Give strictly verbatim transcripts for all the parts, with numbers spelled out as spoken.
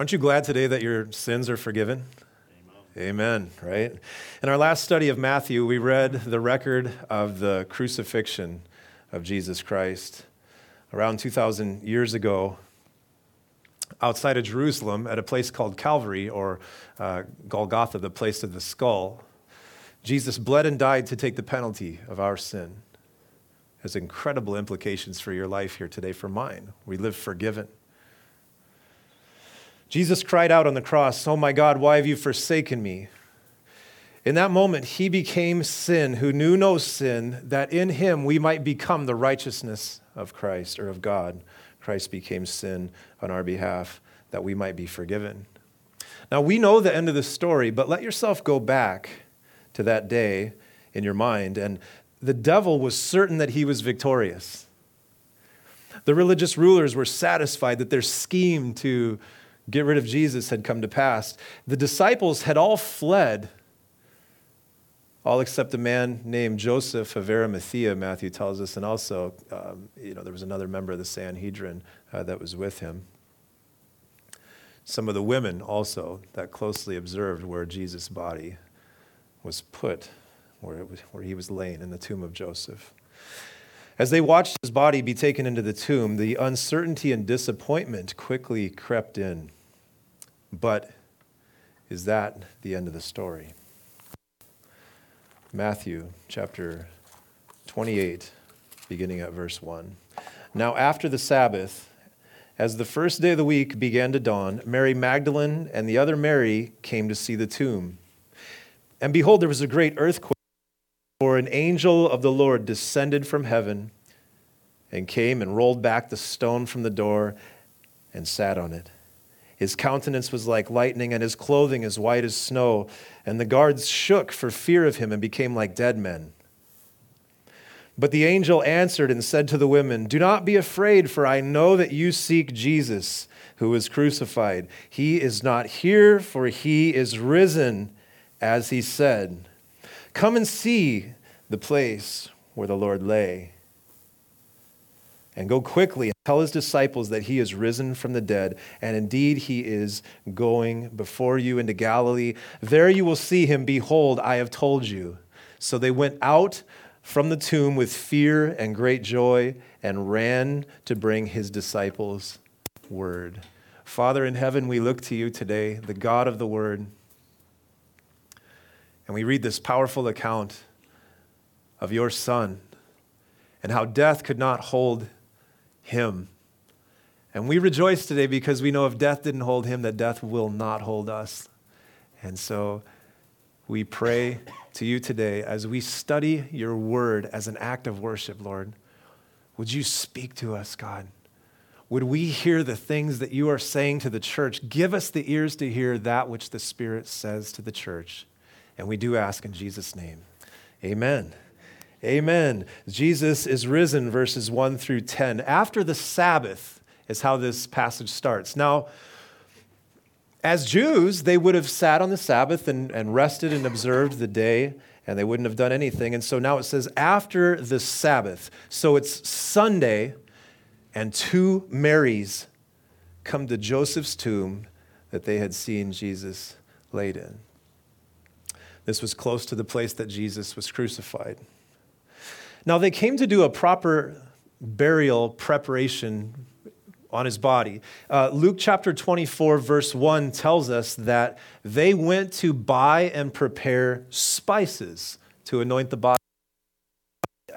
Aren't you glad today that your sins are forgiven? Amen, right? In our last study of Matthew, we read the record of the crucifixion of Jesus Christ around two thousand years ago outside of Jerusalem at a place called Calvary, or uh, Golgotha, the place of the skull. Jesus bled and died to take the penalty of our sin. It has incredible implications for your life here today, for mine. We live forgiven. Jesus cried out on the cross, "Oh my God, why have you forsaken me?" In that moment, he became sin who knew no sin, that in him we might become the righteousness of Christ, or of God. Christ became sin on our behalf that we might be forgiven. Now, we know the end of the story, but let yourself go back to that day in your mind. And the devil was certain that he was victorious. The religious rulers were satisfied that their scheme to get rid of Jesus had come to pass. The disciples had all fled, all except a man named Joseph of Arimathea, Matthew tells us, and also, um, you know, there was another member of the Sanhedrin uh, that was with him. Some of the women also that closely observed where Jesus' body was put, where, it was, where he was laid in the tomb of Joseph. As they watched his body be taken into the tomb, the uncertainty and disappointment quickly crept in. But is that the end of the story? Matthew chapter twenty-eight, beginning at verse one. "Now after the Sabbath, as the first day of the week began to dawn, Mary Magdalene and the other Mary came to see the tomb. And behold, there was a great earthquake, for an angel of the Lord descended from heaven and came and rolled back the stone from the door and sat on it. His countenance was like lightning, and his clothing as white as snow. And the guards shook for fear of him and became like dead men. But the angel answered and said to the women, 'Do not be afraid, for I know that you seek Jesus, who was crucified. He is not here, for he is risen, as he said. Come and see the place where the Lord lay. And go quickly and tell his disciples that he is risen from the dead. And indeed, he is going before you into Galilee. There you will see him. Behold, I have told you.' So they went out from the tomb with fear and great joy and ran to bring his disciples word." Father in heaven, we look to you today, the God of the word. And we read this powerful account of your son and how death could not hold him. And we rejoice today because we know if death didn't hold him, that death will not hold us. And so we pray to you today as we study your word as an act of worship, Lord. Would you speak to us, God? Would we hear the things that you are saying to the church? Give us the ears to hear that which the Spirit says to the church. And we do ask in Jesus' name. Amen. Amen. Jesus is risen, verses one through ten. After the Sabbath is how this passage starts. Now, as Jews, they would have sat on the Sabbath and, and rested and observed the day, and they wouldn't have done anything. And so now it says, after the Sabbath. So it's Sunday, and two Marys come to Joseph's tomb that they had seen Jesus laid in. This was close to the place that Jesus was crucified. Now, they came to do a proper burial preparation on his body. Uh, Luke chapter twenty-four, verse one tells us that they went to buy and prepare spices to anoint the body.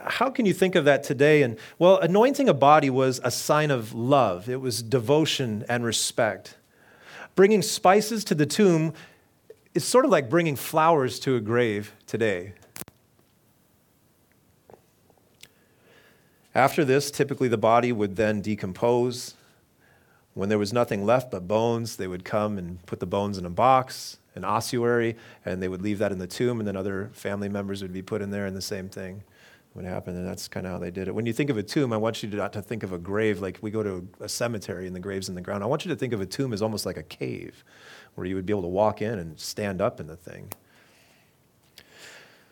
How can you think of that today? And well, anointing a body was a sign of love. It was devotion and respect. Bringing spices to the tomb, it's sort of like bringing flowers to a grave today. After this, typically the body would then decompose. When there was nothing left but bones, they would come and put the bones in a box, an ossuary, and they would leave that in the tomb, and then other family members would be put in there, and the same thing would happen, and that's kind of how they did it. When you think of a tomb, I want you to not to think of a grave like we go to a cemetery and the grave's in the ground. I want you to think of a tomb as almost like a cave, where you would be able to walk in and stand up in the thing.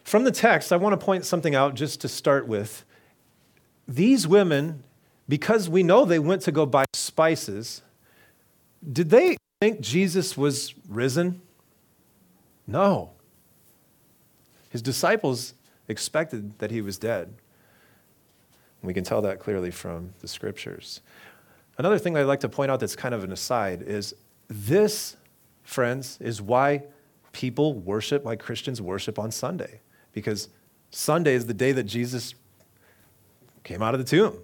From the text, I want to point something out just to start with. These women, because we know they went to go buy spices, did they think Jesus was risen? No. His disciples expected that he was dead. We can tell that clearly from the scriptures. Another thing I'd like to point out that's kind of an aside is this, friends, is why people worship, why Christians worship on Sunday. Because Sunday is the day that Jesus came out of the tomb.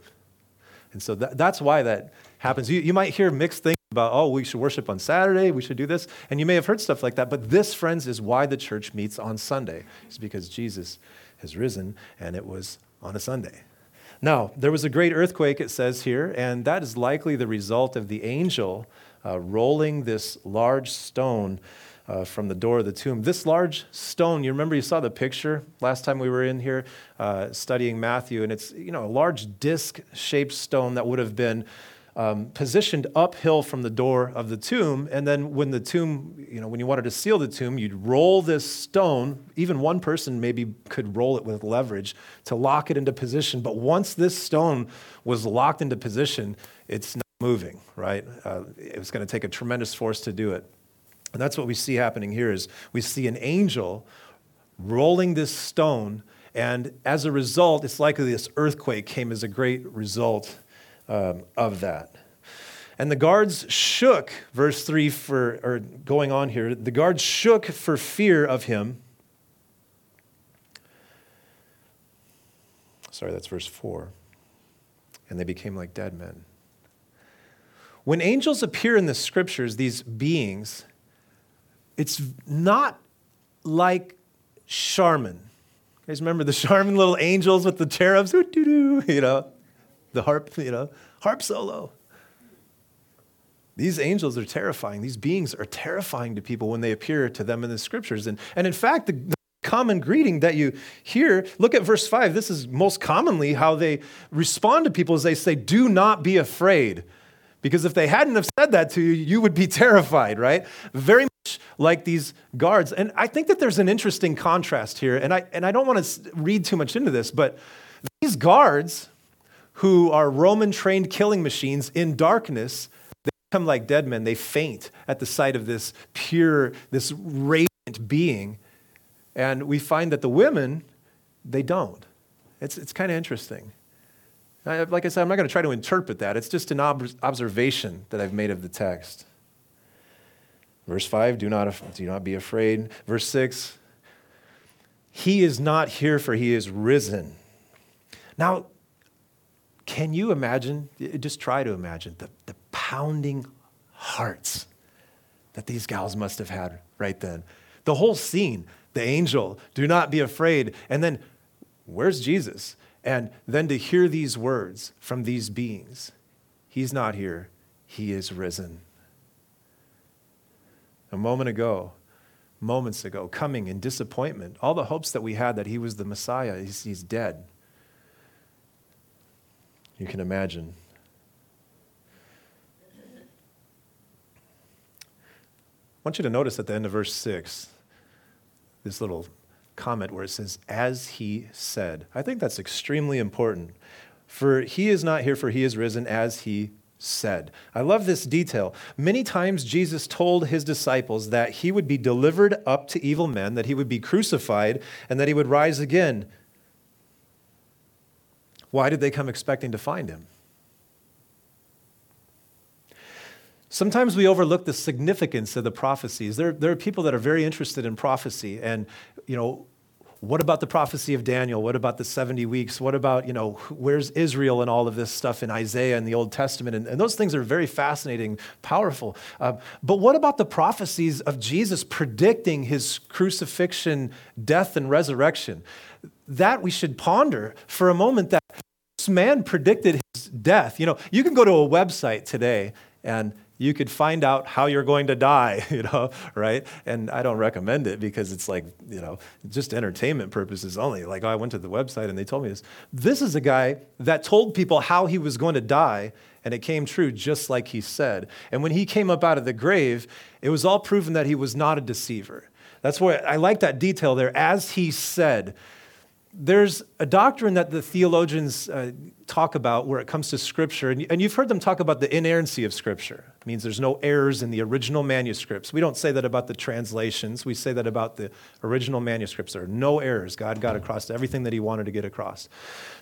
And so that, that's why that happens. You, you might hear mixed things about, oh, we should worship on Saturday, we should do this. And you may have heard stuff like that. But this, friends, is why the church meets on Sunday. It's because Jesus has risen, and it was on a Sunday. Now, there was a great earthquake, it says here, and that is likely the result of the angel uh, rolling this large stone uh, from the door of the tomb. This large stone, you remember you saw the picture last time we were in here uh, studying Matthew, and it's, you know, a large disc-shaped stone that would have been um, positioned uphill from the door of the tomb, and then when the tomb, you know, when you wanted to seal the tomb, you'd roll this stone. Even one person maybe could roll it with leverage to lock it into position. But once this stone was locked into position, it's not moving, right? Uh, it was going to take a tremendous force to do it. And that's what we see happening here is we see an angel rolling this stone, and as a result, it's likely this earthquake came as a great result Um, of that. And the guards shook, verse three for, or going on here, the guards shook for fear of him. Sorry, that's verse four. And they became like dead men. When angels appear in the scriptures, these beings, it's not like Charmin. You guys remember the Charmin little angels with the cherubs? Doo-doo-doo, you know? The harp, you know, harp solo. These angels are terrifying. These beings are terrifying to people when they appear to them in the scriptures. And, and in fact, the, the common greeting that you hear, look at verse five. This is most commonly how they respond to people is they say, do not be afraid. Because if they hadn't have said that to you, you would be terrified, right? Very much like these guards. And I think that there's an interesting contrast here. And I, and I don't want to read too much into this, but these guards who are Roman-trained killing machines in darkness, they become like dead men. They faint at the sight of this pure, this radiant being. And we find that the women, they don't. It's it's kind of interesting. I, like I said, I'm not going to try to interpret that. It's just an ob- observation that I've made of the text. Verse five, do not, do not be afraid. Verse six, he is not here, for he is risen. Now, can you imagine, just try to imagine, the, the pounding hearts that these gals must have had right then. The whole scene, the angel, do not be afraid. And then, where's Jesus? And then to hear these words from these beings, he's not here, he is risen. A moment ago, moments ago, coming in disappointment, all the hopes that we had that he was the Messiah, he's, he's dead. You can imagine. I want you to notice at the end of verse six, this little comment where it says, as he said. I think that's extremely important. For he is not here, for he is risen as he said. I love this detail. Many times Jesus told his disciples that he would be delivered up to evil men, that he would be crucified, and that he would rise again. Why did they come expecting to find him? Sometimes we overlook the significance of the prophecies. There, there are people that are very interested in prophecy. And, you know, what about the prophecy of Daniel? What about the seventy weeks? What about, you know, where's Israel and all of this stuff in Isaiah and the Old Testament? And, and those things are very fascinating, powerful. Uh, but what about the prophecies of Jesus predicting his crucifixion, death, and resurrection? That we should ponder for a moment that this man predicted his death. You know, you can go to a website today and you could find out how you're going to die, you know, right? And I don't recommend it because it's like, you know, just entertainment purposes only. Like, oh, I went to the website and they told me this. This is a guy that told people how he was going to die, and it came true just like he said. And when he came up out of the grave, it was all proven that he was not a deceiver. That's why I like that detail there, as he said. There's a doctrine that the theologians uh, talk about where it comes to Scripture, and, and you've heard them talk about the inerrancy of Scripture. It means there's no errors in the original manuscripts. We don't say that about the translations. We say that about the original manuscripts. There are no errors. God got across everything that he wanted to get across.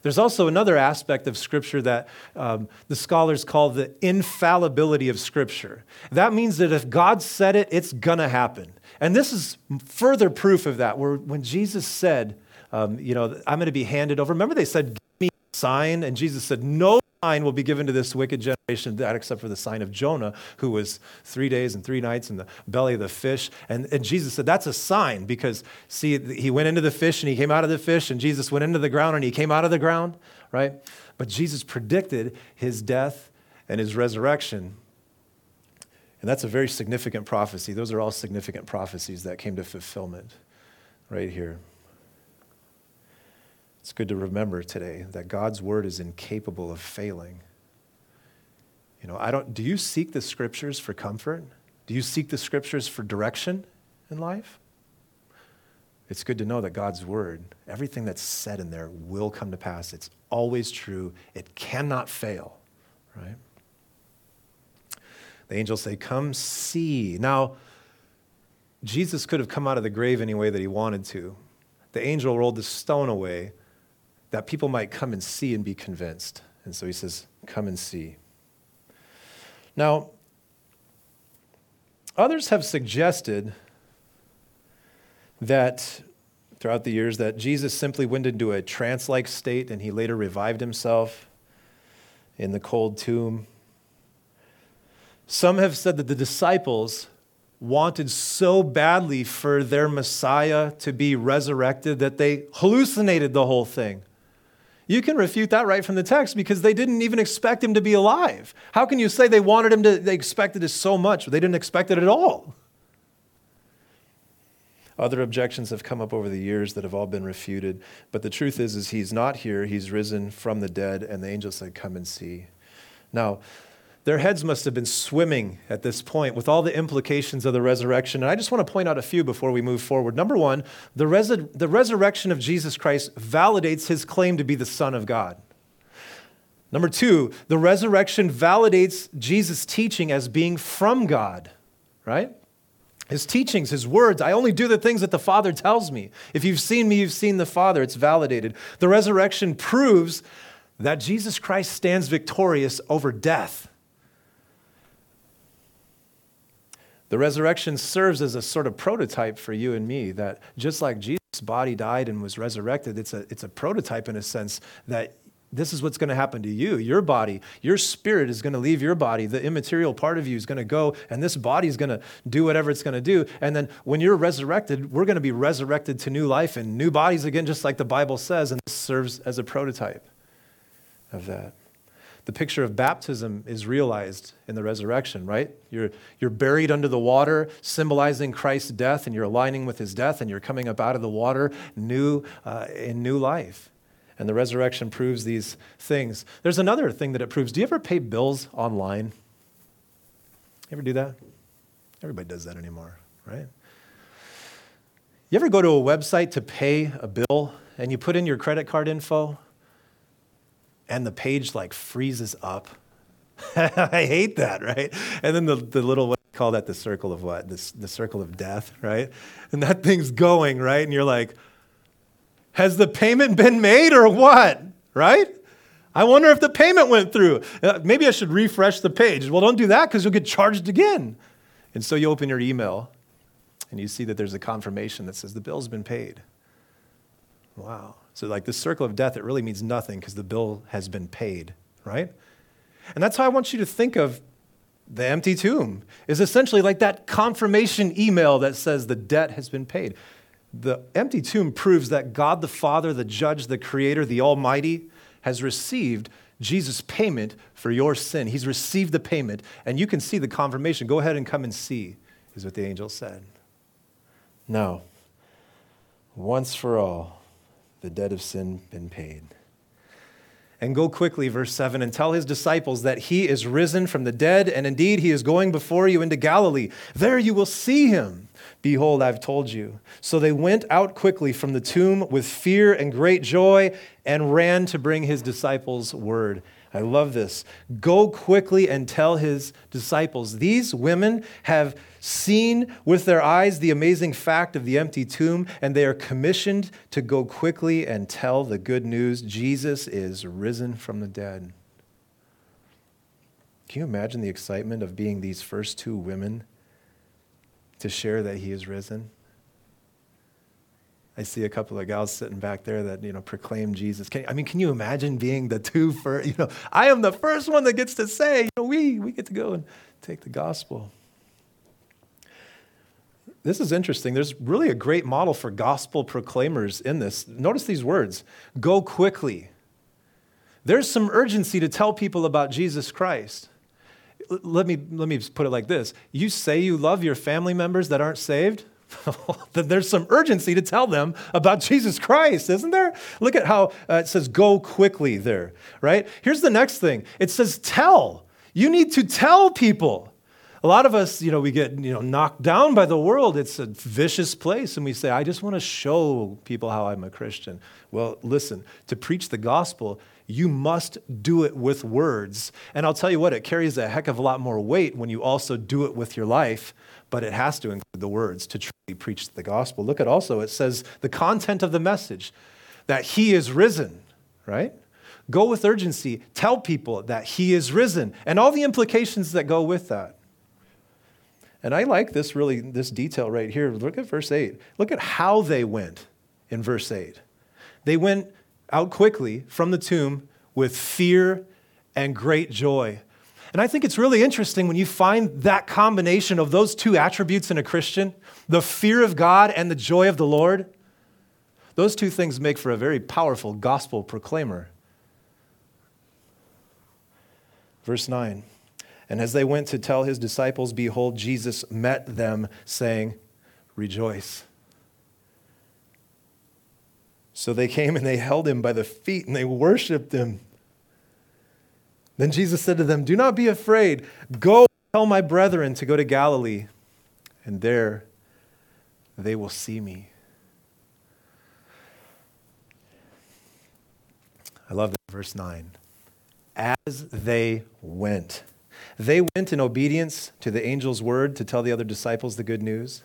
There's also another aspect of Scripture that um, the scholars call the infallibility of Scripture. That means that if God said it, it's going to happen. And this is further proof of that, where when Jesus said, Um, you know, I'm going to be handed over. Remember they said, give me a sign, and Jesus said, no sign will be given to this wicked generation that except for the sign of Jonah, who was three days and three nights in the belly of the fish. And, and Jesus said, that's a sign because, see, he went into the fish and he came out of the fish, and Jesus went into the ground and he came out of the ground, right? But Jesus predicted his death and his resurrection. And that's a very significant prophecy. Those are all significant prophecies that came to fulfillment right here. It's good to remember today that God's word is incapable of failing. You know, I don't, do you seek the Scriptures for comfort? Do you seek the Scriptures for direction in life? It's good to know that God's word, everything that's said in there will come to pass. It's always true. It cannot fail, right? The angels say, come see. Now, Jesus could have come out of the grave any way that he wanted to. The angel rolled the stone away, that people might come and see and be convinced. And so he says, come and see. Now, others have suggested that throughout the years that Jesus simply went into a trance-like state and he later revived himself in the cold tomb. Some have said that the disciples wanted so badly for their Messiah to be resurrected that they hallucinated the whole thing. You can refute that right from the text because they didn't even expect him to be alive. How can you say they wanted him to, they expected it so much, but they didn't expect it at all? Other objections have come up over the years that have all been refuted, but the truth is, is he's not here, he's risen from the dead, and the angel said, come and see. Now, their heads must have been swimming at this point with all the implications of the resurrection. And I just want to point out a few before we move forward. Number one, the, resu- the resurrection of Jesus Christ validates his claim to be the Son of God. Number two, the resurrection validates Jesus' teaching as being from God, right? His teachings, his words, I only do the things that the Father tells me. If you've seen me, you've seen the Father. It's validated. The resurrection proves that Jesus Christ stands victorious over death. The resurrection serves as a sort of prototype for you and me that just like Jesus' body died and was resurrected, it's a, it's a prototype in a sense that this is what's going to happen to you. Your body, your spirit is going to leave your body. The immaterial part of you is going to go, and this body is going to do whatever it's going to do. And then when you're resurrected, we're going to be resurrected to new life and new bodies again, just like the Bible says, and this serves as a prototype of that. The picture of baptism is realized in the resurrection, right? You're, you're buried under the water, symbolizing Christ's death, and you're aligning with his death, and you're coming up out of the water new uh, in new life. And the resurrection proves these things. There's another thing that it proves. Do you ever pay bills online? You ever do that? Everybody does that anymore, right? You ever go to a website to pay a bill, and you put in your credit card info? And the page like freezes up. I hate that, right? And then the, the little, what do you call that? The circle of what? The, the circle of death, right? And that thing's going, right? And you're like, has the payment been made or what, right? I wonder if the payment went through. Uh, maybe I should refresh the page. Well, don't do that because you'll get charged again. And so you open your email and you see that there's a confirmation that says the bill's been paid. Wow. So like the circle of death, it really means nothing because the bill has been paid, right? And that's how I want you to think of the empty tomb, is essentially like that confirmation email that says the debt has been paid. The empty tomb proves that God the Father, the Judge, the Creator, the Almighty has received Jesus' payment for your sin. He's received the payment, and you can see the confirmation. Go ahead and come and see, is what the angel said. Now, once for all, the debt of sin been paid. And go quickly, verse seven, and tell his disciples that he is risen from the dead, and indeed he is going before you into Galilee. There you will see him. Behold, I've told you. So they went out quickly from the tomb with fear and great joy and ran to bring his disciples word. I love this. Go quickly and tell his disciples. These women have seen with their eyes the amazing fact of the empty tomb, and they are commissioned to go quickly and tell the good news. Jesus is risen from the dead. Can you imagine the excitement of being these first two women to share that he is risen? I see a couple of gals sitting back there that, you know, proclaim Jesus. Can, I mean, can you imagine being the two first? You know, I am the first one that gets to say, you know, we, we get to go and take the gospel. This is interesting. There's really a great model for gospel proclaimers in this. Notice these words, go quickly. There's some urgency to tell people about Jesus Christ. L- let me, let me put it like this. You say you love your family members that aren't saved? Then there's some urgency to tell them about Jesus Christ, isn't there? Look at how uh, it says go quickly there, right? Here's the next thing. It says tell. You need to tell people. A lot of us, you know, we get, you know, knocked down by the world. It's a vicious place. And we say, I just want to show people how I'm a Christian. Well, listen, to preach the gospel, you must do it with words. And I'll tell you what, it carries a heck of a lot more weight when you also do it with your life. But it has to include the words to truly preach the gospel. Look at also, it says the content of the message, that he is risen, right? Go with urgency. Tell people that he is risen and all the implications that go with that. And I like this really, this detail right here. Look at verse eight. Look at how they went in verse eight. They went out quickly from the tomb with fear and great joy. And I think it's really interesting when you find that combination of those two attributes in a Christian, the fear of God and the joy of the Lord. Those two things make for a very powerful gospel proclaimer. Verse nine. And as they went to tell his disciples, behold, Jesus met them, saying, rejoice. So they came and they held him by the feet and they worshiped him. Then Jesus said to them, do not be afraid. Go tell my brethren to go to Galilee, and there they will see me. I love that verse nine. As they went. They went in obedience to the angel's word to tell the other disciples the good news.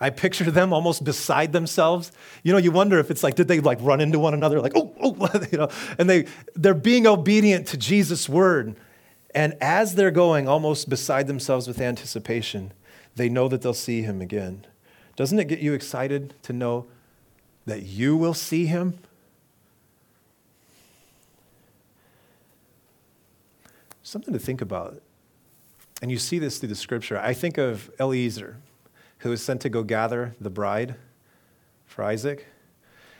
I picture them almost beside themselves. You know, you wonder if it's like, did they like run into one another? Like, oh, oh, you know, and they, they're being obedient to Jesus' word. And as they're going almost beside themselves with anticipation, they know that they'll see him again. Doesn't it get you excited to know that you will see him? Something to think about. And you see this through the scripture. I think of Eliezer, who was sent to go gather the bride for Isaac.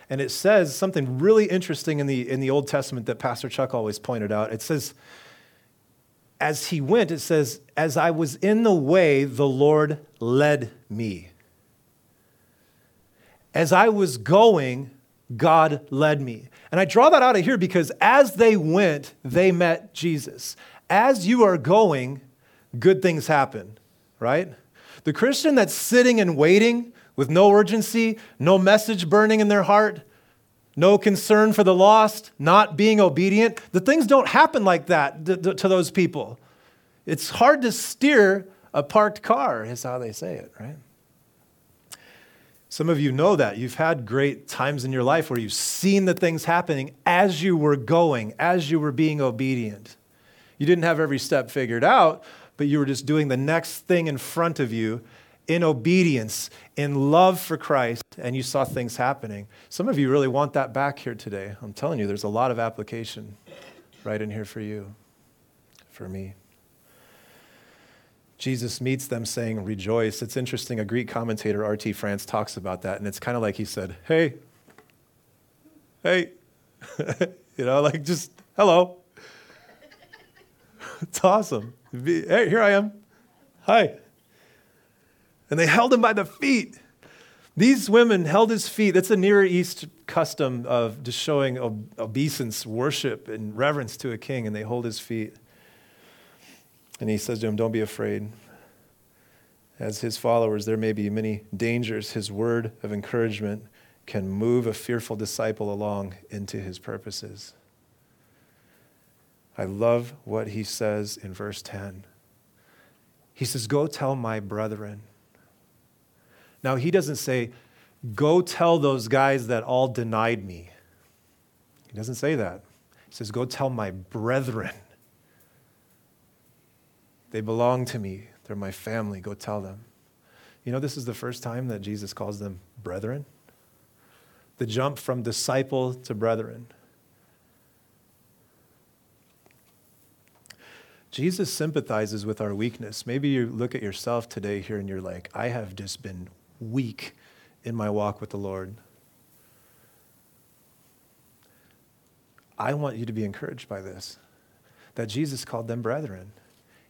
And it says something really interesting in the in the Old Testament that Pastor Chuck always pointed out. It says, as he went, it says, as I was in the way, the Lord led me. As I was going, God led me. And I draw that out of here because as they went, they met Jesus. As you are going, good things happen, right? The Christian that's sitting and waiting with no urgency, no message burning in their heart, no concern for the lost, not being obedient, the things don't happen like that to those people. It's hard to steer a parked car, is how they say it, right? Some of you know that. You've had great times in your life where you've seen the things happening as you were going, as you were being obedient. You didn't have every step figured out, but you were just doing the next thing in front of you in obedience, in love for Christ, and you saw things happening. Some of you really want that back here today. I'm telling you, there's a lot of application right in here for you, for me. Jesus meets them saying, rejoice. It's interesting. A Greek commentator, R T France, talks about that, and it's kind of like he said, hey, hey, you know, like just, hello. It's awesome. Hey, here I am. Hi. And they held him by the feet. These women held his feet. That's a Near East custom of just showing ob- obeisance, worship, and reverence to a king, and they hold his feet. And he says to him, don't be afraid. As his followers, there may be many dangers. His word of encouragement can move a fearful disciple along into his purposes. I love what he says in verse ten. He says, go tell my brethren. Now, he doesn't say, go tell those guys that all denied me. He doesn't say that. He says, go tell my brethren. They belong to me. They're my family. Go tell them. You know, this is the first time that Jesus calls them brethren. The jump from disciple to brethren. Jesus sympathizes with our weakness. Maybe you look at yourself today here and you're like, I have just been weak in my walk with the Lord. I want you to be encouraged by this, that Jesus called them brethren.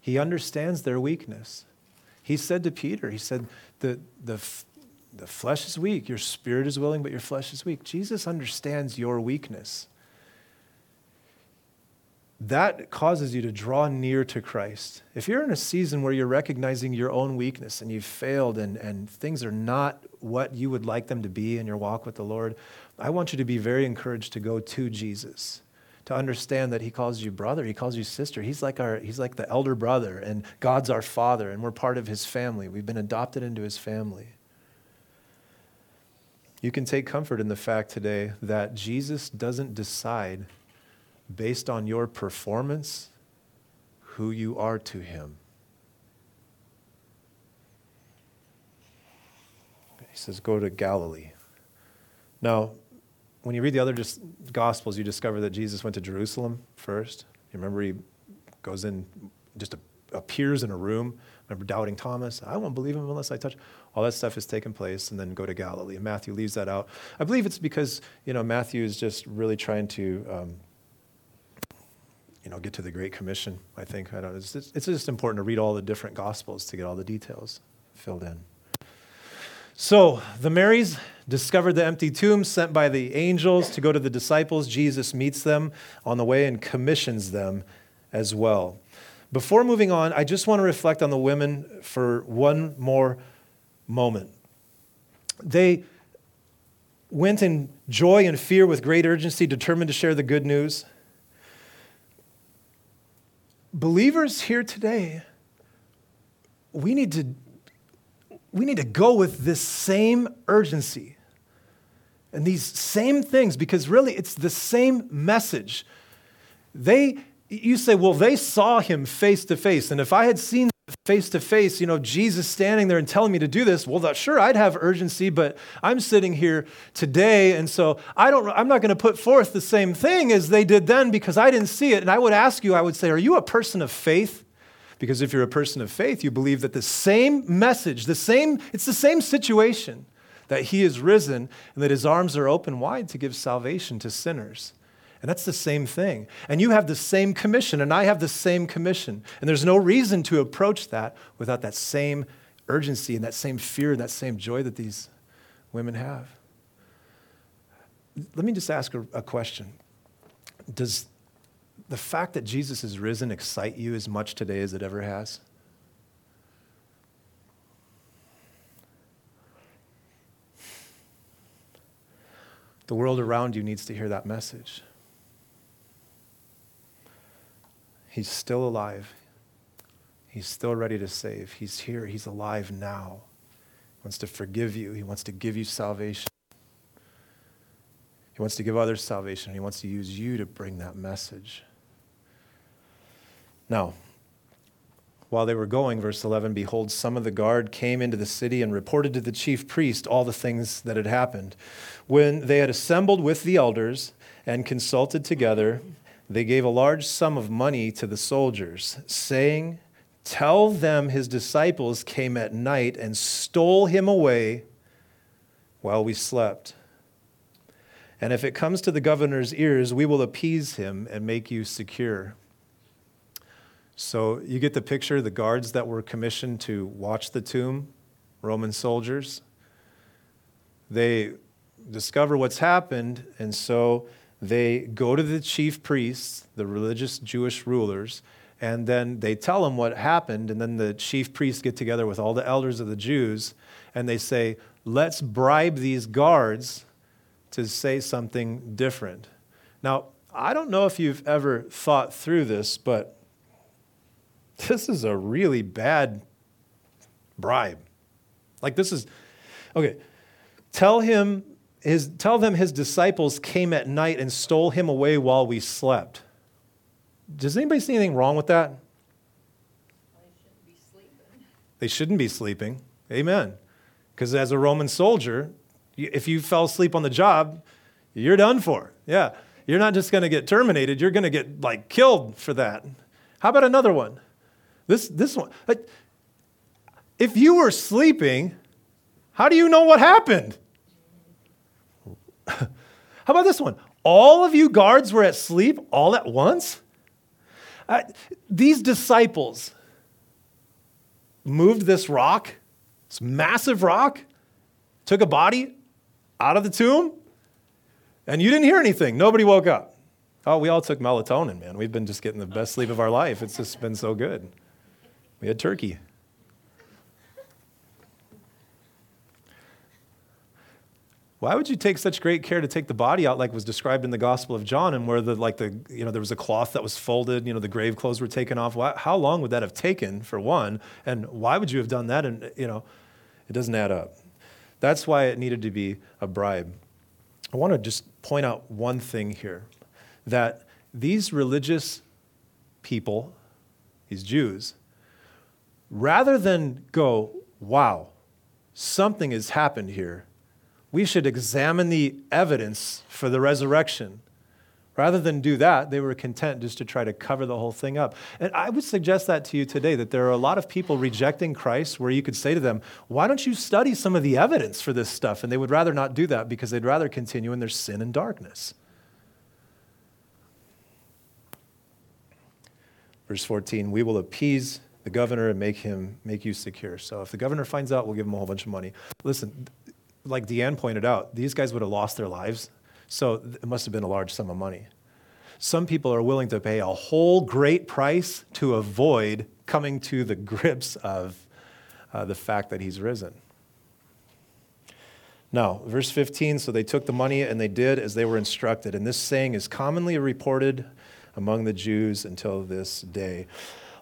He understands their weakness. He said to Peter, he said, the, the, f- the flesh is weak. Your spirit is willing, but your flesh is weak. Jesus understands your weakness. That causes you to draw near to Christ. If you're in a season where you're recognizing your own weakness and you've failed and, and things are not what you would like them to be in your walk with the Lord, I want you to be very encouraged to go to Jesus, to understand that he calls you brother, he calls you sister. He's like our, he's like the elder brother, and God's our father, and we're part of his family. We've been adopted into his family. You can take comfort in the fact today that Jesus doesn't decide based on your performance who you are to him. He says, go to Galilee. Now, when you read the other just Gospels, you discover that Jesus went to Jerusalem first. You remember he goes in, just appears in a room. Remember doubting Thomas? I won't believe him unless I touch. All that stuff has taken place, and then go to Galilee. And Matthew leaves that out. I believe it's because, you know, Matthew is just really trying to, um, you know, get to the Great Commission, I think. I don't know. It's just, it's just important to read all the different Gospels to get all the details filled in. So the Marys discovered the empty tomb sent by the angels to go to the disciples. Jesus meets them on the way and commissions them as well. Before moving on, I just want to reflect on the women for one more moment. They went in joy and fear with great urgency, determined to share the good news. Believers here today, we need to We need to go with this same urgency and these same things, because really it's the same message. They, you say, well, they saw him face to face. And if I had seen face to face, you know, Jesus standing there and telling me to do this, well, that, sure, I'd have urgency, but I'm sitting here today. And so I don't, I'm not going to put forth the same thing as they did then because I didn't see it. And I would ask you, I would say, are you a person of faith? Because if you're a person of faith, you believe that the same message, the same, it's the same situation, that he is risen and that his arms are open wide to give salvation to sinners. And that's the same thing. And you have the same commission, and I have the same commission. And there's no reason to approach that without that same urgency and that same fear and that same joy that these women have. Let me just ask a, a question. Does the fact that Jesus is risen excite you as much today as it ever has? The world around you needs to hear that message. He's still alive. He's still ready to save. He's here. He's alive now. He wants to forgive you. He wants to give you salvation. He wants to give others salvation. He wants to use you to bring that message. Now, while they were going, verse eleven, behold, some of the guard came into the city and reported to the chief priest all the things that had happened. When they had assembled with the elders and consulted together, they gave a large sum of money to the soldiers, saying, tell them his disciples came at night and stole him away while we slept. And if it comes to the governor's ears, we will appease him and make you secure. So you get the picture, the guards that were commissioned to watch the tomb, Roman soldiers. They discover what's happened, and so they go to the chief priests, the religious Jewish rulers, and then they tell them what happened, and then the chief priests get together with all the elders of the Jews, and they say, let's bribe these guards to say something different. Now, I don't know if you've ever thought through this, but this is a really bad bribe. Like this is, okay, tell him his, tell them his disciples came at night and stole him away while we slept. Does anybody see anything wrong with that? They shouldn't be sleeping. They shouldn't be sleeping. Amen. Because as a Roman soldier, if you fell asleep on the job, you're done for. Yeah. You're not just going to get terminated. You're going to get like killed for that. How about another one? This this one. Like, if you were sleeping, how do you know what happened? How about this one? All of you guards were at sleep all at once? Uh, these disciples moved this rock, this massive rock, took a body out of the tomb, and you didn't hear anything. Nobody woke up. Oh, we all took melatonin, man. We've been just getting the best sleep of our life. It's just been so good. We had turkey. Why would you take such great care to take the body out like was described in the Gospel of John, and where the like the you know there was a cloth that was folded, you know the grave clothes were taken off? Why, how long would that have taken for one? And why would you have done that? And you know, it doesn't add up. That's why it needed to be a bribe. I want to just point out one thing here, that these religious people, these Jews, rather than go, wow, something has happened here, we should examine the evidence for the resurrection. Rather than do that, they were content just to try to cover the whole thing up. And I would suggest that to you today, that there are a lot of people rejecting Christ where you could say to them, why don't you study some of the evidence for this stuff? And they would rather not do that because they'd rather continue in their sin and darkness. Verse fourteen, we will appease the governor and make him make you secure. So if the governor finds out, we'll give him a whole bunch of money. Listen, like Deanne pointed out, these guys would have lost their lives, so it must have been a large sum of money. Some people are willing to pay a whole great price to avoid coming to the grips of uh, the fact that he's risen. Now, verse fifteen, so they took the money and they did as they were instructed. And this saying is commonly reported among the Jews until this day.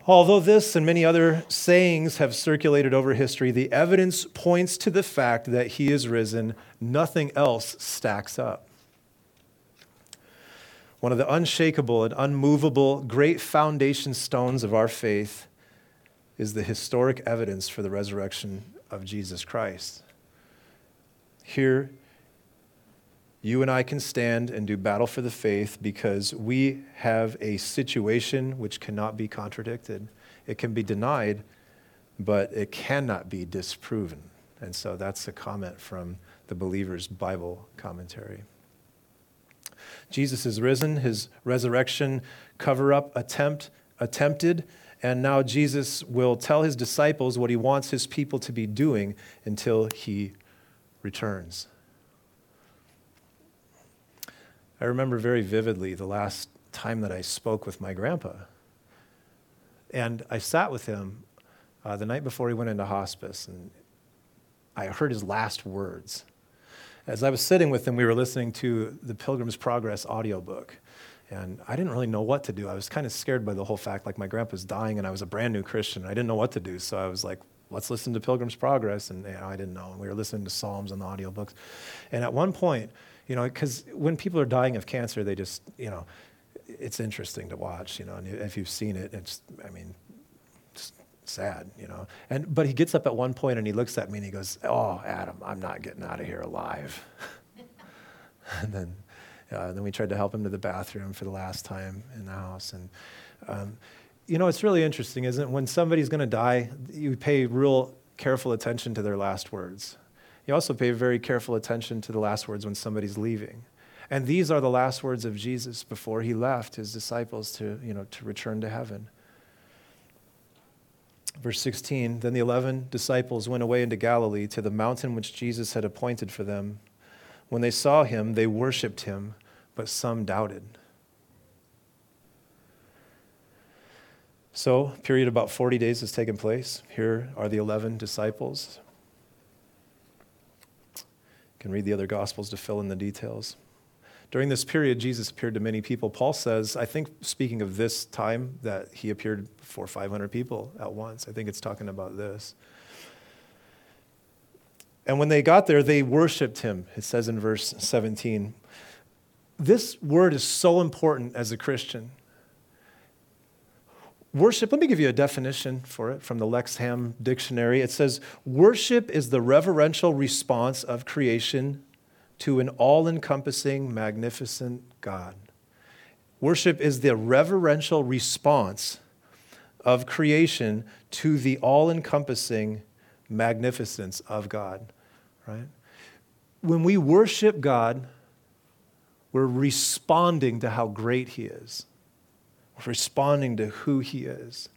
Although this and many other sayings have circulated over history, the evidence points to the fact that he is risen. Nothing else stacks up. One of the unshakable and unmovable great foundation stones of our faith is the historic evidence for the resurrection of Jesus Christ. Here, you and I can stand and do battle for the faith because we have a situation which cannot be contradicted. It can be denied, but it cannot be disproven. And so that's a comment from the Believer's Bible Commentary. Jesus is risen, his resurrection cover-up attempt attempted, and now Jesus will tell his disciples what he wants his people to be doing until he returns. I remember very vividly the last time that I spoke with my grandpa. And I sat with him uh, the night before he went into hospice, and I heard his last words. As I was sitting with him, we were listening to the Pilgrim's Progress audiobook, and I didn't really know what to do. I was kind of scared by the whole fact, like my grandpa's dying, and I was a brand new Christian. I didn't know what to do, so I was like, let's listen to Pilgrim's Progress, and you know, I didn't know. And we were listening to Psalms and the audiobooks, and at one point, you know, because when people are dying of cancer, they just, you know, it's interesting to watch, you know, and if you've seen it, it's, I mean, it's sad, you know. And but he gets up at one point and he looks at me and he goes, oh, Adam, I'm not getting out of here alive. And then uh, then we tried to help him to the bathroom for the last time in the house. And, um, you know, it's really interesting, isn't it? When somebody's going to die, you pay real careful attention to their last words. You also pay very careful attention to the last words when somebody's leaving. And these are the last words of Jesus before he left his disciples to, you know, to return to heaven. Verse sixteen, then the eleven disciples went away into Galilee to the mountain which Jesus had appointed for them. When they saw him, they worshiped him, but some doubted. So, a period of about forty days has taken place. Here are the eleven disciples. You can read the other Gospels to fill in the details. During this period, Jesus appeared to many people. Paul says, I think speaking of this time, that he appeared before five hundred people at once. I think it's talking about this. And when they got there, they worshiped him. It says in verse seventeen. This word is so important as a Christian. Worship, let me give you a definition for it from the Lexham Dictionary. It says, worship is the reverential response of creation to an all-encompassing, magnificent God. Worship is the reverential response of creation to the all-encompassing magnificence of God, right? When we worship God, we're responding to how great he is. Responding to who he is.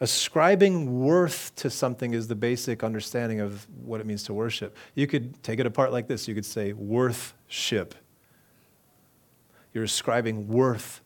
Ascribing worth to something is the basic understanding of what it means to worship. You could take it apart like this. You could say worth-ship. You're ascribing worth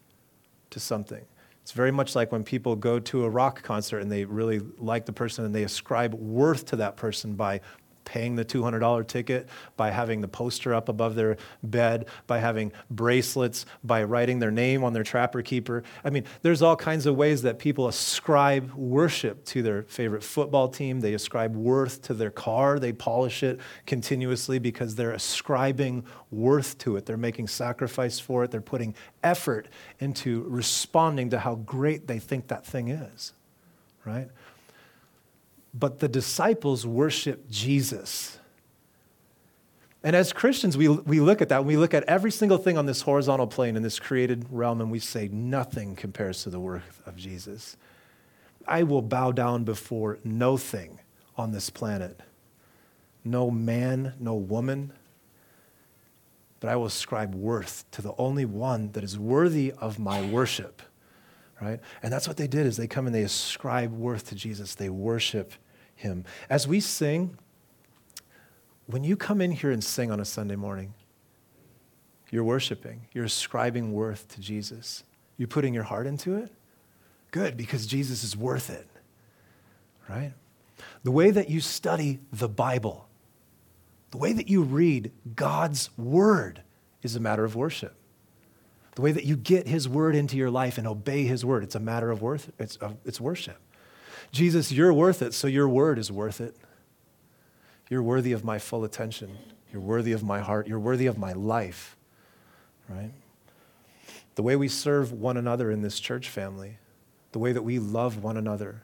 to something. It's very much like when people go to a rock concert and they really like the person and they ascribe worth to that person by paying the two hundred dollars ticket, by having the poster up above their bed, by having bracelets, by writing their name on their trapper keeper. I mean, there's all kinds of ways that people ascribe worship to their favorite football team. They ascribe worth to their car. They polish it continuously because they're ascribing worth to it. They're making sacrifice for it. They're putting effort into responding to how great they think that thing is, right? But the disciples worship Jesus. And as Christians, we, we look at that. We look at every single thing on this horizontal plane in this created realm, and we say nothing compares to the work of Jesus. I will bow down before no thing on this planet. No man, no woman. But I will ascribe worth to the only one that is worthy of my worship. Right? And that's what they did, is they come and they ascribe worth to Jesus. They worship him. As we sing, when you come in here and sing on a Sunday morning, you're worshiping. You're ascribing worth to Jesus. You're putting your heart into it? Good, because Jesus is worth it. Right? The way that you study the Bible, the way that you read God's word is a matter of worship. The way that you get his word into your life and obey his word, it's a matter of worth. It's, uh, it's worship. Jesus, you're worth it, so your word is worth it. You're worthy of my full attention. You're worthy of my heart. You're worthy of my life, right? The way we serve one another in this church family, the way that we love one another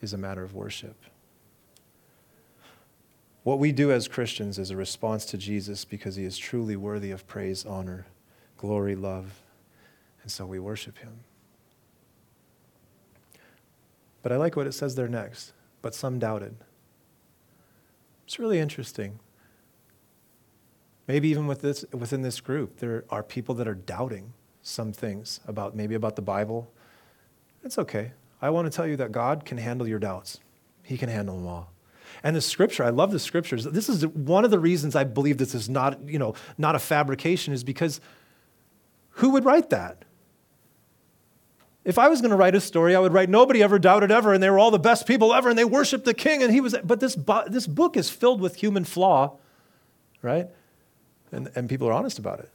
is a matter of worship. What we do as Christians is a response to Jesus because he is truly worthy of praise, honor, glory, love, and so we worship him. But I like what it says there next, but some doubted. It's really interesting. Maybe even with this, within this group, there are people that are doubting some things, about maybe about the Bible. It's okay. I want to tell you that God can handle your doubts. He can handle them all. And the scripture, I love the scriptures. This is one of the reasons I believe this is not, you know, not a fabrication, is because who would write that? If I was going to write a story, I would write, nobody ever doubted ever, and they were all the best people ever, and they worshiped the king, and he was, but this, this book is filled with human flaw, right? And, and people are honest about it.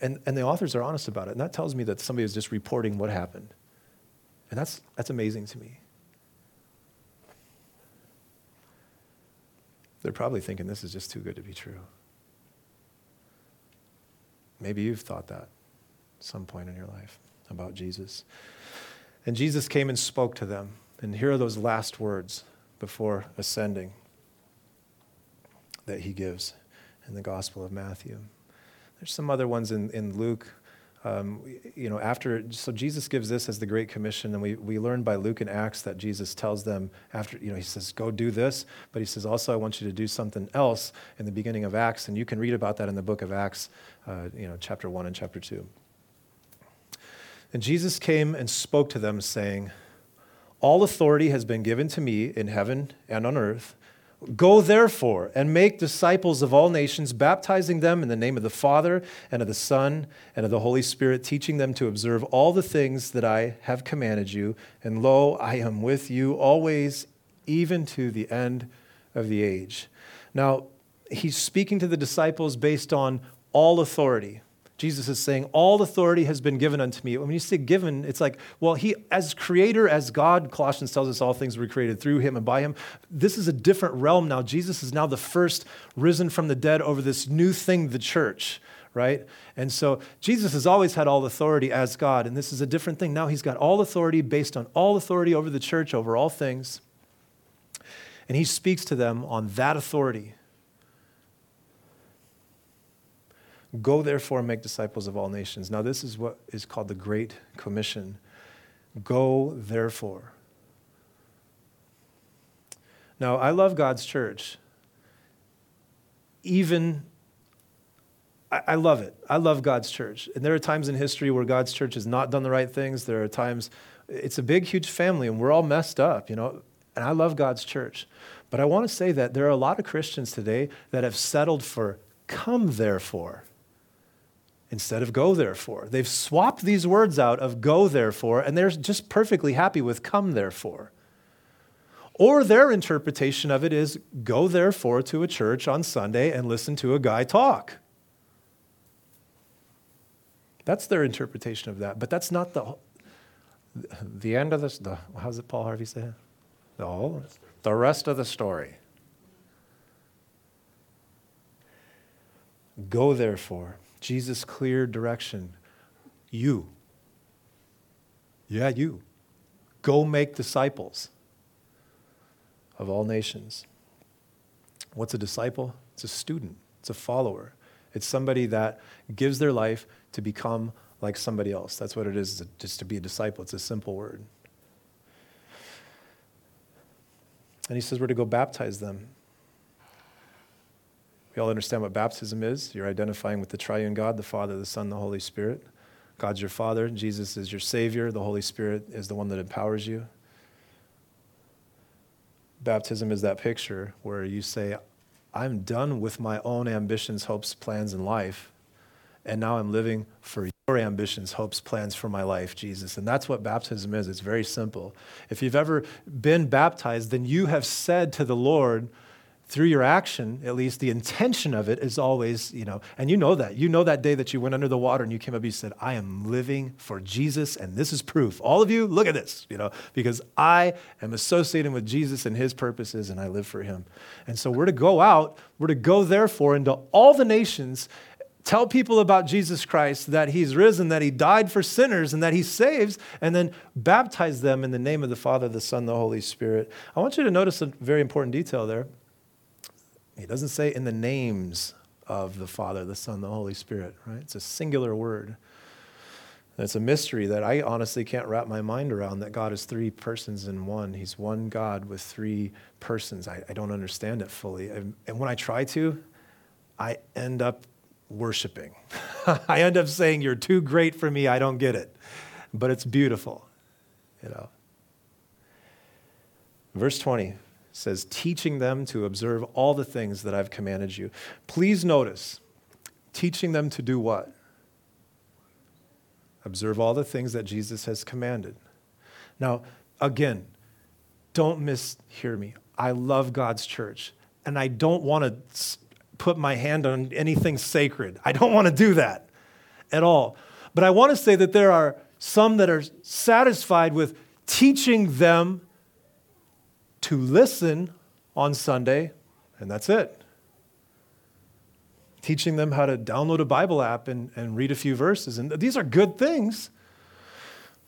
And, and the authors are honest about it. And that tells me that somebody is just reporting what happened. And that's, that's amazing to me. They're probably thinking this is just too good to be true. Maybe you've thought that at some point in your life about Jesus. And Jesus came and spoke to them. And here are those last words before ascending that he gives in the Gospel of Matthew. There's some other ones in, in Luke. Um, you know, after, so Jesus gives this as the Great Commission, and we, we learn by Luke and Acts that Jesus tells them after, you know, he says, go do this, but he says, also, I want you to do something else in the beginning of Acts, and you can read about that in the book of Acts, uh, you know, chapter one and chapter two. And Jesus came and spoke to them, saying, All authority has been given to me in heaven and on earth. Go therefore and make disciples of all nations, baptizing them in the name of the Father and of the Son and of the Holy Spirit, teaching them to observe all the things that I have commanded you. And lo, I am with you always, even to the end of the age. Now, he's speaking to the disciples based on all authority. Jesus is saying, all authority has been given unto me. When you say given, it's like, well, he, as creator, as God, Colossians tells us all things were created through him and by him. This is a different realm now. Jesus is now the first risen from the dead over this new thing, the church, right? And so Jesus has always had all authority as God, and this is a different thing. Now he's got all authority based on all authority over the church, over all things. And he speaks to them on that authority. Go therefore and make disciples of all nations. Now this is what is called the Great Commission. Go therefore. Now I love God's church. Even, I, I love it. I love God's church. And there are times in history where God's church has not done the right things. There are times, it's a big, huge family and we're all messed up, you know. And I love God's church. But I want to say that there are a lot of Christians today that have settled for come therefore, instead of go therefore. They've swapped these words out of go therefore, and they're just perfectly happy with come therefore. Or their interpretation of it is go therefore to a church on Sunday and listen to a guy talk. That's their interpretation of that, but that's not the the end of this. The, how's it Paul Harvey say? The whole, the rest of the story. Go therefore. Jesus' clear direction. You. Yeah, you. Go make disciples of all nations. What's a disciple? It's a student. It's a follower. It's somebody that gives their life to become like somebody else. That's what it is, just to be a disciple. It's a simple word. And he says we're to go baptize them. We all understand what baptism is. You're identifying with the triune God, the Father, the Son, the Holy Spirit. God's your Father. Jesus is your Savior. The Holy Spirit is the one that empowers you. Baptism is that picture where you say, I'm done with my own ambitions, hopes, plans, and life, and now I'm living for your ambitions, hopes, plans for my life, Jesus. And that's what baptism is. It's very simple. If you've ever been baptized, then you have said to the Lord, through your action, at least the intention of it is always, you know, and you know that. You know that day that you went under the water and you came up and you said, I am living for Jesus and this is proof. All of you, look at this, you know, because I am associating with Jesus and his purposes and I live for him. And so we're to go out, we're to go therefore into all the nations, tell people about Jesus Christ, that he's risen, that he died for sinners and that he saves, and then baptize them in the name of the Father, the Son, the Holy Spirit. I want you to notice a very important detail there. He doesn't say in the names of the Father, the Son, the Holy Spirit, right? It's a singular word. And it's a mystery that I honestly can't wrap my mind around, that God is three persons in one. He's one God with three persons. I, I don't understand it fully. I, and when I try to, I end up worshiping. I end up saying, you're too great for me. I don't get it. But it's beautiful, you know. Verse twenty. It says, teaching them to observe all the things that I've commanded you. Please notice, teaching them to do what? Observe all the things that Jesus has commanded. Now, again, don't mishear me. I love God's church, and I don't want to put my hand on anything sacred. I don't want to do that at all. But I want to say that there are some that are satisfied with teaching them to listen on Sunday, and that's it. Teaching them how to download a Bible app and, and read a few verses. And these are good things.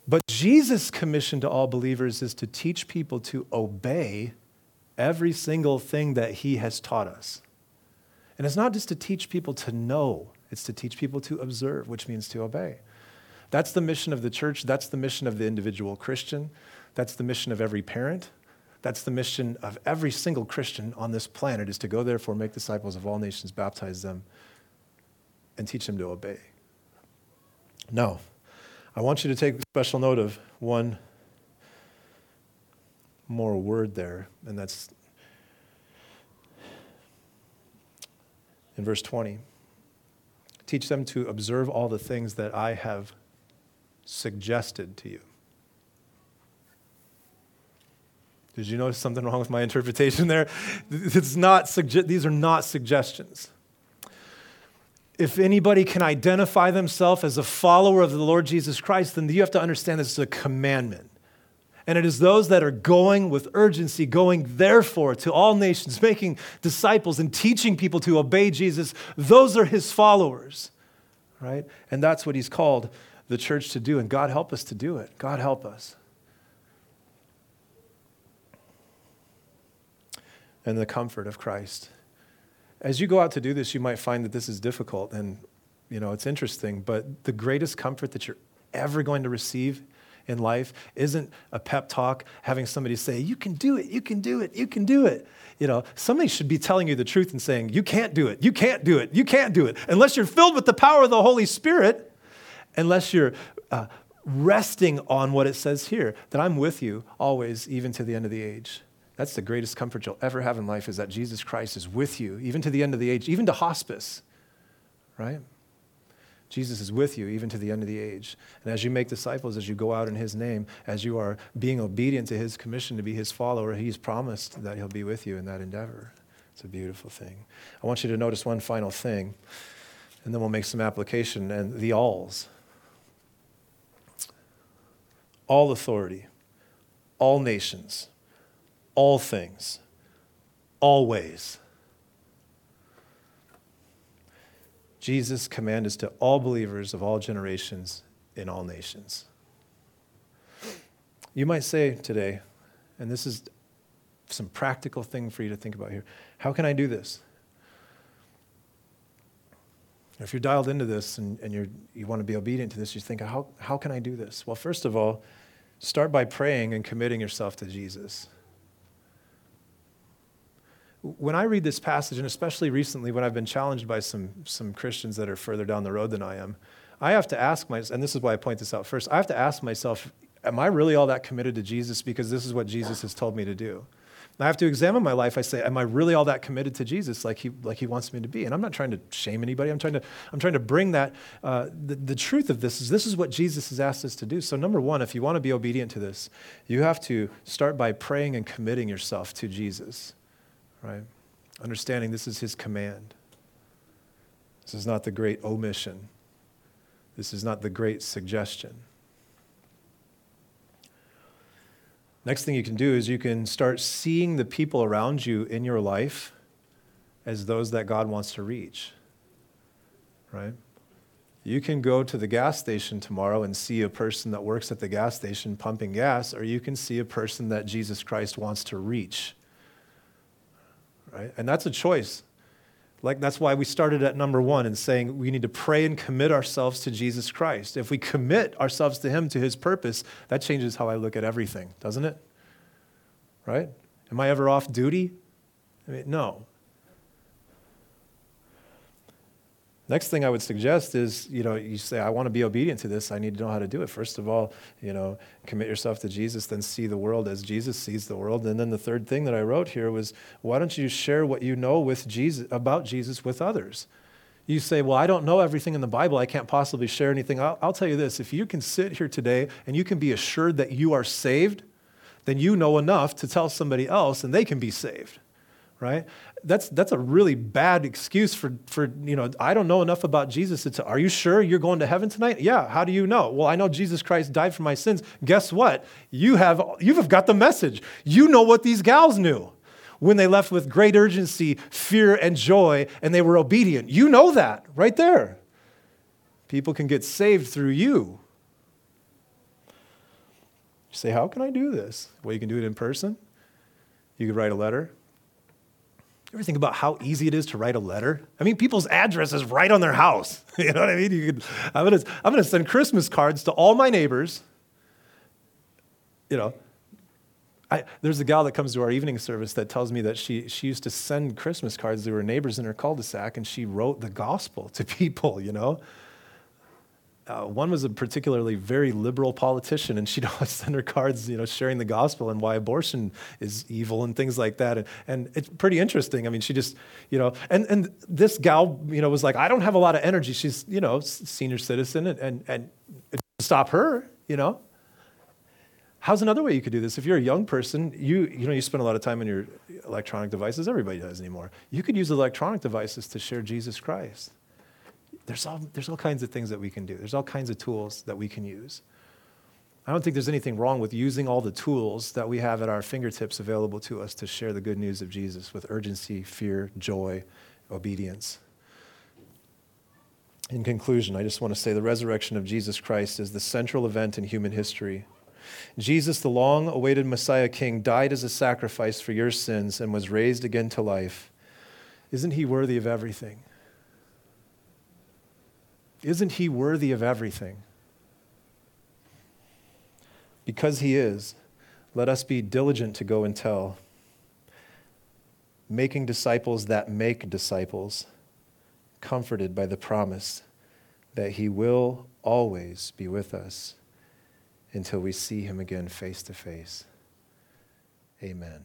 But Jesus' commission to all believers is to teach people to obey every single thing that he has taught us. And it's not just to teach people to know, it's to teach people to observe, which means to obey. That's the mission of the church. That's the mission of the individual Christian. That's the mission of every parent. That's the mission of every single Christian on this planet, is to go therefore, make disciples of all nations, baptize them, and teach them to obey. Now, I want you to take special note of one more word there, and that's in verse twenty. Teach them to observe all the things that I have suggested to you. Did you notice something wrong with my interpretation there? It's not suge- these are not suggestions. If anybody can identify themselves as a follower of the Lord Jesus Christ, then you have to understand this is a commandment. And it is those that are going with urgency, going therefore to all nations, making disciples and teaching people to obey Jesus. Those are his followers, right? And that's what he's called the church to do. And God help us to do it. God help us. And the comfort of Christ. As you go out to do this, you might find that this is difficult, and you know it's interesting, but the greatest comfort that you're ever going to receive in life isn't a pep talk, having somebody say, you can do it, you can do it, you can do it. You know, somebody should be telling you the truth and saying, you can't do it, you can't do it, you can't do it, unless you're filled with the power of the Holy Spirit, unless you're uh, resting on what it says here, that I'm with you always, even to the end of the age. That's the greatest comfort you'll ever have in life, is that Jesus Christ is with you, even to the end of the age, even to hospice, right? Jesus is with you even to the end of the age. And as you make disciples, as you go out in his name, as you are being obedient to his commission to be his follower, he's promised that he'll be with you in that endeavor. It's a beautiful thing. I want you to notice one final thing, and then we'll make some application, and the alls. All authority, all nations, all things, always. Jesus' command is to all believers of all generations in all nations. You might say today, and this is some practical thing for you to think about here, how can I do this? If you're dialed into this and, and you're, you want to be obedient to this, you think, how, how can I do this? Well, first of all, start by praying and committing yourself to Jesus. When I read this passage, and especially recently when I've been challenged by some, some Christians that are further down the road than I am, I have to ask myself, and this is why I point this out first, I have to ask myself, am I really all that committed to Jesus because this is what Jesus has told me to do? And I have to examine my life. I say, am I really all that committed to Jesus like he, like he wants me to be? And I'm not trying to shame anybody. I'm trying to, I'm trying to bring that, uh, the, the truth of this is this is what Jesus has asked us to do. So number one, if you want to be obedient to this, you have to start by praying and committing yourself to Jesus. Right? Understanding this is his command. This is not the great omission. This is not the great suggestion. Next thing you can do is you can start seeing the people around you in your life as those that God wants to reach. Right? You can go to the gas station tomorrow and see a person that works at the gas station pumping gas, or you can see a person that Jesus Christ wants to reach. Right? And that's a choice. Like, that's why we started at number one and saying we need to pray and commit ourselves to Jesus Christ. If we commit ourselves to him, to his purpose, that changes how I look at everything, doesn't it? Right? Am I ever off duty? I mean, no. Next thing I would suggest is, you know, you say, I want to be obedient to this. I need to know how to do it. First of all, you know, commit yourself to Jesus, then see the world as Jesus sees the world. And then the third thing that I wrote here was, why don't you share what you know with Jesus about Jesus with others? You say, well, I don't know everything in the Bible. I can't possibly share anything. I'll, I'll tell you this. If you can sit here today and you can be assured that you are saved, then you know enough to tell somebody else and they can be saved. Right? That's that's a really bad excuse for, for, you know, I don't know enough about Jesus. It's, are you sure you're going to heaven tonight? Yeah. How do you know? Well, I know Jesus Christ died for my sins. Guess what? You have, you've got the message. You know what these gals knew when they left with great urgency, fear, and joy, and they were obedient. You know that right there. People can get saved through you. You say, how can I do this? Well, you can do it in person. You could write a letter. You ever think about how easy it is to write a letter? I mean, people's address is right on their house. You know what I mean? You could, I'm gonna, I'm gonna send Christmas cards to all my neighbors. You know, I, there's a gal that comes to our evening service that tells me that she she used to send Christmas cards to her neighbors in her cul-de-sac, and she wrote the gospel to people, you know? Uh, one was a particularly very liberal politician, and she'd always send her cards, you know, sharing the gospel and why abortion is evil and things like that. And, and it's pretty interesting. I mean, she just, you know, and, and this gal, you know, was like, I don't have a lot of energy. She's, you know, senior citizen, and, and, and it didn't stop her, you know. How's another way you could do this? If you're a young person, you, you know, you spend a lot of time on your electronic devices. Everybody does anymore. You could use electronic devices to share Jesus Christ. There's all, there's all kinds of things that we can do. There's all kinds of tools that we can use. I don't think there's anything wrong with using all the tools that we have at our fingertips available to us to share the good news of Jesus with urgency, fear, joy, obedience. In conclusion, I just want to say the resurrection of Jesus Christ is the central event in human history. Jesus, the long-awaited Messiah King, died as a sacrifice for your sins and was raised again to life. Isn't he worthy of everything? Isn't he worthy of everything? Because he is, let us be diligent to go and tell, making disciples that make disciples, comforted by the promise that he will always be with us until we see him again face to face. Amen.